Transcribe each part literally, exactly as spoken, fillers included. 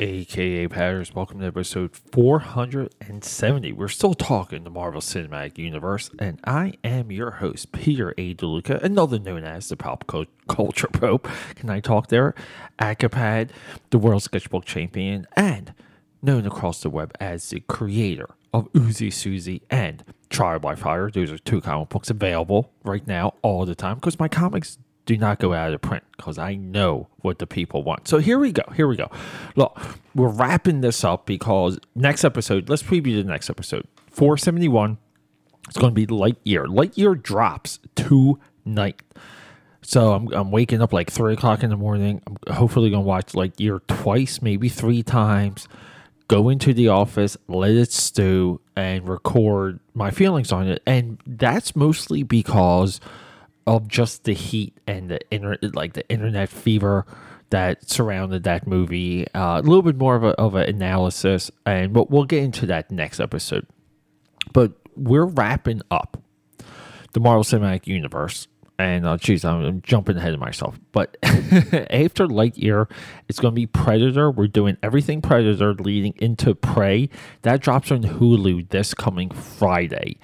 A K A Patterns, welcome to episode four hundred seventy. We're still talking the Marvel Cinematic Universe, and I am your host, Peter A. DeLuca, another known as the Pop Culture Pope. Can I talk there? Acapad, the World Sketchbook Champion, and known across the web as the creator of Oozy Suzy and Trial by Fire. Those are two comic books available right now all the time because my comics do not go out of print because I know what the people want. So here we go. Here we go. Look, we're wrapping this up because next episode, let's preview the next episode. four seventy-one, it's going to be Lightyear. Lightyear drops tonight. So I'm, I'm waking up like three o'clock in the morning. I'm hopefully going to watch Lightyear twice, maybe three times. Go into the office, let it stew, and record my feelings on it. And that's mostly because of just the heat and the internet, like the internet fever that surrounded that movie. Uh, a little bit more of a of an analysis, and but we'll get into that next episode. But we're wrapping up the Marvel Cinematic Universe, and uh, geez, I'm, I'm jumping ahead of myself. But after Lightyear, it's going to be Predator. We're doing everything Predator leading into Prey. That drops on Hulu this coming Friday.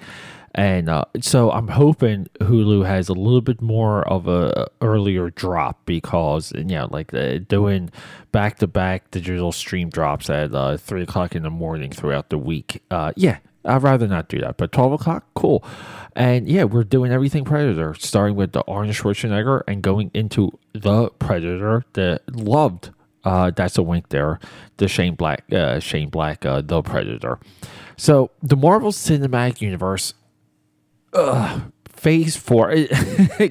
And uh, so I'm hoping Hulu has a little bit more of a earlier drop because, you know, like doing back-to-back digital stream drops at uh, three o'clock in the morning throughout the week. Uh, yeah, I'd rather not do that. But twelve o'clock, cool. And, yeah, we're doing everything Predator, starting with the Arnold Schwarzenegger and going into the Predator, the loved, uh, that's a wink there, the Shane Black, uh, Shane Black, uh, the Predator. So the Marvel Cinematic Universe, Ugh, phase four.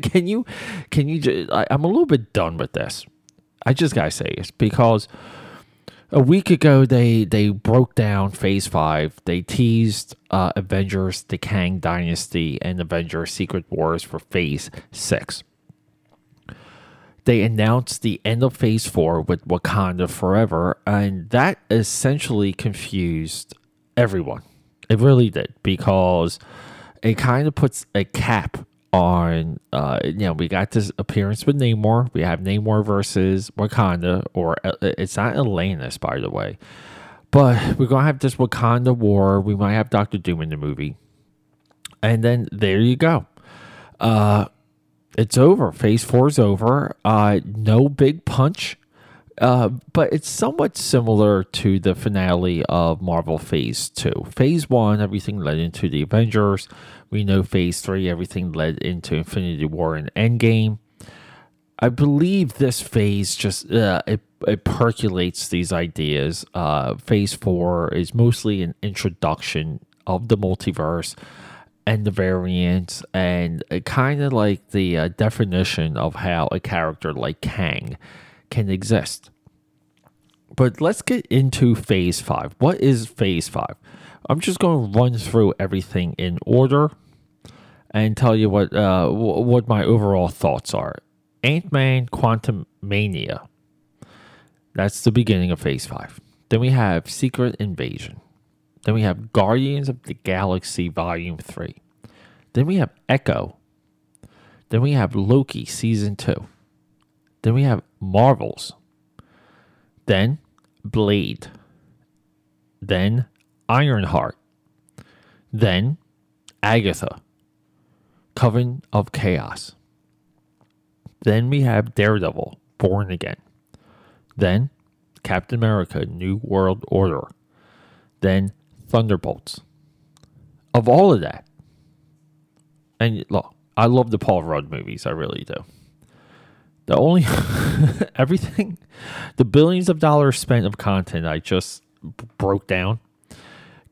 can you, can you, ju- I, I'm a little bit done with this. I just got to say this because a week ago they, they broke down phase five. They teased uh, Avengers: The Kang Dynasty and Avengers: Secret Wars for phase six. They announced the end of phase four with Wakanda Forever, and that essentially confused everyone. It really did because it kind of puts a cap on, uh, you know, we got this appearance with Namor. We have Namor versus Wakanda, or it's not Atlantis, by the way. But we're going to have this Wakanda war. We might have Doctor Doom in the movie. And then there you go. Uh, it's over. Phase four is over. Uh, no big punch. Uh, but it's somewhat similar to the finale of Marvel Phase two. Phase one, everything led into the Avengers. We know Phase three, everything led into Infinity War and Endgame. I believe this phase just, uh, it, it percolates these ideas. Uh, phase four is mostly an introduction of the multiverse and the variants, and kind of like the uh, definition of how a character like Kang can exist. But let's get into phase five. What is phase five? I'm just going to run through everything in order and tell you what uh, what my overall thoughts are. Ant-Man Quantumania. That's the beginning of phase five. Then we have Secret Invasion. Then we have Guardians of the Galaxy Volume Three. Then we have Echo. Then we have Loki Season Two. Then we have Marvels. Then Blade. Then Ironheart. Then Agatha. Coven of Chaos. Then we have Daredevil, Born Again. Then Captain America, New World Order. Then Thunderbolts. Of all of that. And look, I love the Paul Rudd movies. I really do. The only, everything, the billions of dollars spent of content I just b- broke down.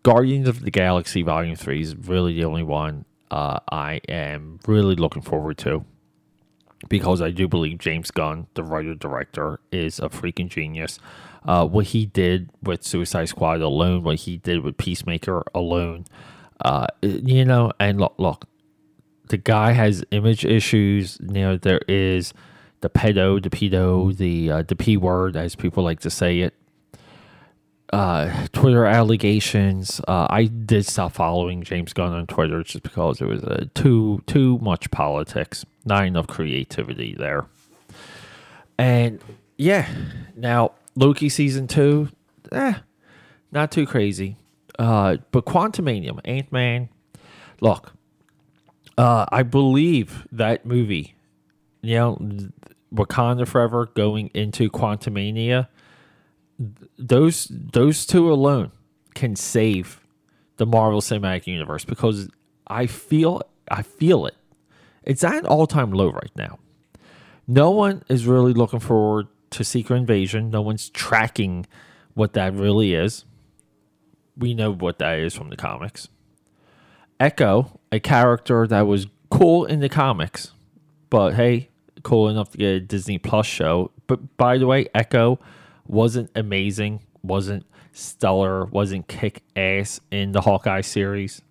Guardians of the Galaxy Volume three is really the only one uh, I am really looking forward to. Because I do believe James Gunn, the writer-director, is a freaking genius. Uh, what he did with Suicide Squad alone, what he did with Peacemaker alone. Uh, you know, and look, look, the guy has image issues. You know, there is the pedo, the pedo, the uh, the P word, as people like to say it. Uh, Twitter allegations. Uh, I did stop following James Gunn on Twitter just because it was uh, too too much politics, not enough creativity there. And yeah, now Loki season two, eh, not too crazy. Uh, but Quantumania, Ant-Man, look, uh, I believe that movie, you know, Wakanda Forever going into Quantumania, those those two alone can save the Marvel Cinematic Universe, because I feel I feel it. It's at an all-time low right now. No one is really looking forward to Secret Invasion. No one's tracking what that really is. We know what that is from the comics. Echo, a character that was cool in the comics, but hey, cool enough to get a Disney Plus show. But by the way, Echo wasn't amazing, wasn't stellar, wasn't kick-ass in the Hawkeye series.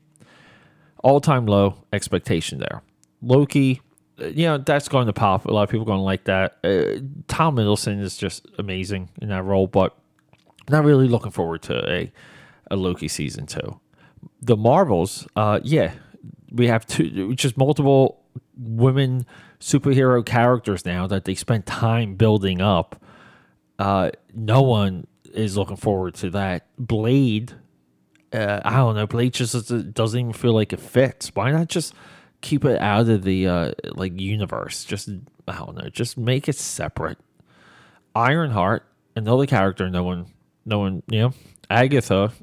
All-time low expectation there. Loki, you know, that's going to pop. A lot of people are going to like that. Uh, Tom Hiddleston is just amazing in that role, but not really looking forward to a, a Loki season two. The Marvels, uh, yeah, we have two, just multiple women superhero characters now that they spent time building up. Uh, no one is looking forward to that. Blade, uh, I don't know, Blade just doesn't even feel like it fits. Why not just keep it out of the uh, like universe? Just, I don't know, just make it separate. Ironheart, another character no one, no one, you know. Agatha,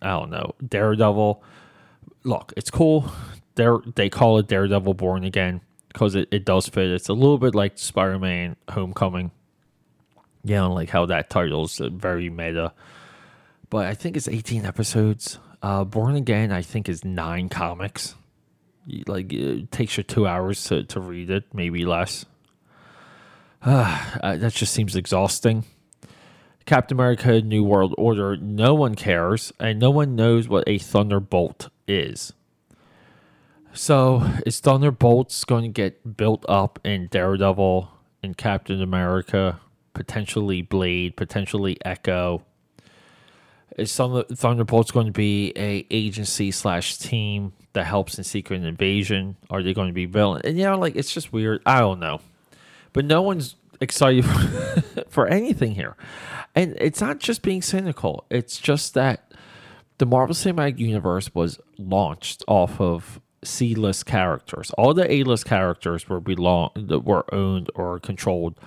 I don't know. Daredevil, look, it's cool. They're, they call it Daredevil Born Again because it, it does fit. It's a little bit like Spider-Man Homecoming. Yeah, you know, like how that title's very meta. But I think it's eighteen episodes. Uh, Born Again, I think, is nine comics. Like, it takes you two hours to, to read it, maybe less. Uh, that just seems exhausting. Captain America, New World Order, no one cares, and no one knows what a Thunderbolt is. So, is Thunderbolts going to get built up in Daredevil and Captain America? Potentially Blade, potentially Echo. Is Thunderbolts going to be a agency slash team that helps in Secret Invasion? Are they going to be villain? And you know, like, it's just weird. I don't know. But no one's excited for, for anything here. And it's not just being cynical. It's just that the Marvel Cinematic Universe was launched off of C-list characters. All the A-list characters were belong that were owned or controlled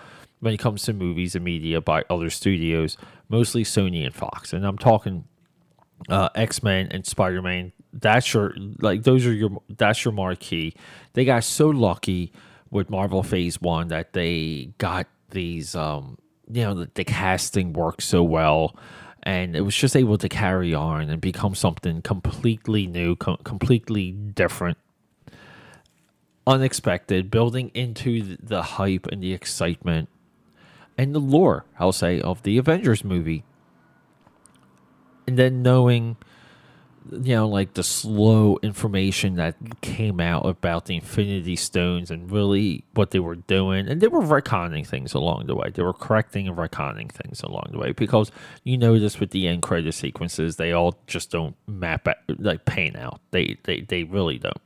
when it comes to movies and media by other studios, mostly Sony and Fox. And I'm talking uh, X-Men and Spider-Man. That's your, like, those are your, that's your marquee. They got so lucky with Marvel Phase One that they got these, um, you know, the, the casting worked so well, and it was just able to carry on and become something completely new, com- completely different. Unexpected, building into the hype and the excitement and the lore, I'll say, of the Avengers movie. And then knowing, you know, like the slow information that came out about the Infinity Stones and really what they were doing. And they were retconning things along the way. They were correcting and retconning things along the way. Because you notice with the end credit sequences, they all just don't map out, like pan out. They, they, they really don't.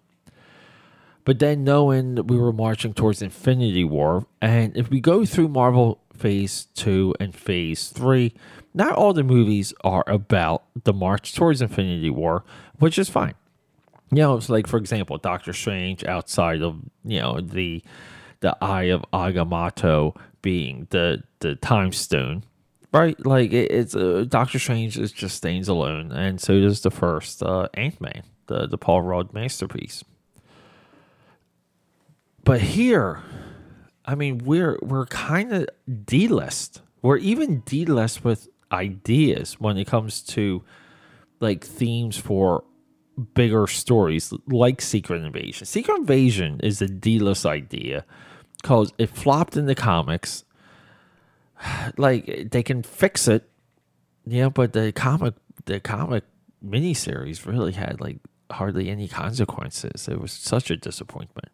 But then knowing that we were marching towards Infinity War, and if we go through Marvel Phase two and Phase three, not all the movies are about the march towards Infinity War, which is fine. You know, it's like, for example, Doctor Strange outside of, you know, the the Eye of Agamotto being the, the Time Stone, right? Like, it, it's uh, Doctor Strange is just stands alone, and so does the first uh, Ant-Man, the, the Paul Rudd masterpiece. But here, I mean, we're we're kind of D-list. We're even D-list with ideas when it comes to, like, themes for bigger stories like Secret Invasion. Secret Invasion is a D-list idea because it flopped in the comics. Like, they can fix it, you know, but the comic the comic miniseries really had, like, hardly any consequences. It was such a disappointment.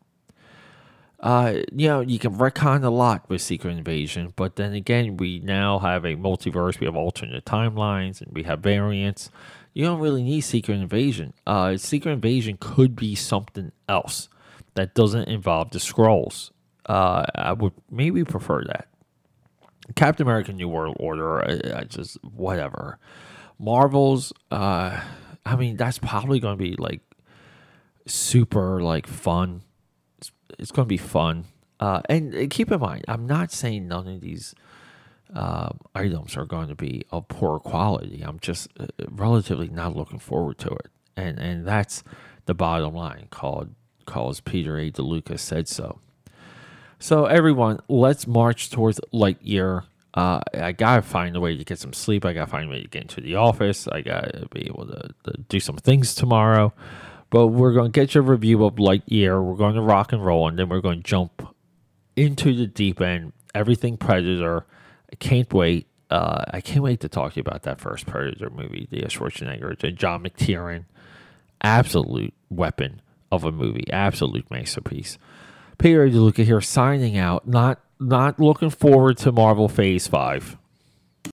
Uh, you know, you can retcon a lot with Secret Invasion, but then again, we now have a multiverse, we have alternate timelines, and we have variants. You don't really need Secret Invasion. Uh, Secret Invasion could be something else that doesn't involve the Skrulls. Uh, I would maybe prefer that. Captain America: New World Order, I, I just whatever. Marvels, uh, I mean, that's probably going to be like super like fun. It's, it's going to be fun. Uh, and, and keep in mind, I'm not saying none of these uh, items are going to be of poor quality. I'm just uh, relatively not looking forward to it, and and that's the bottom line. Called calls Peter A. DeLuca said so. So everyone, let's march towards Lightyear. Uh, I gotta find a way to get some sleep. I gotta find a way to get into the office. I gotta be able to, to do some things tomorrow. But we're gonna get your review of Lightyear. We're going to rock and roll, and then we're going to jump into the deep end. Everything Predator. I can't wait. Uh, I can't wait to talk to you about that first Predator movie. The Schwarzenegger, the John McTiernan, absolute weapon of a movie, absolute masterpiece. Peter DeLuca here signing out. Not not looking forward to Marvel Phase five.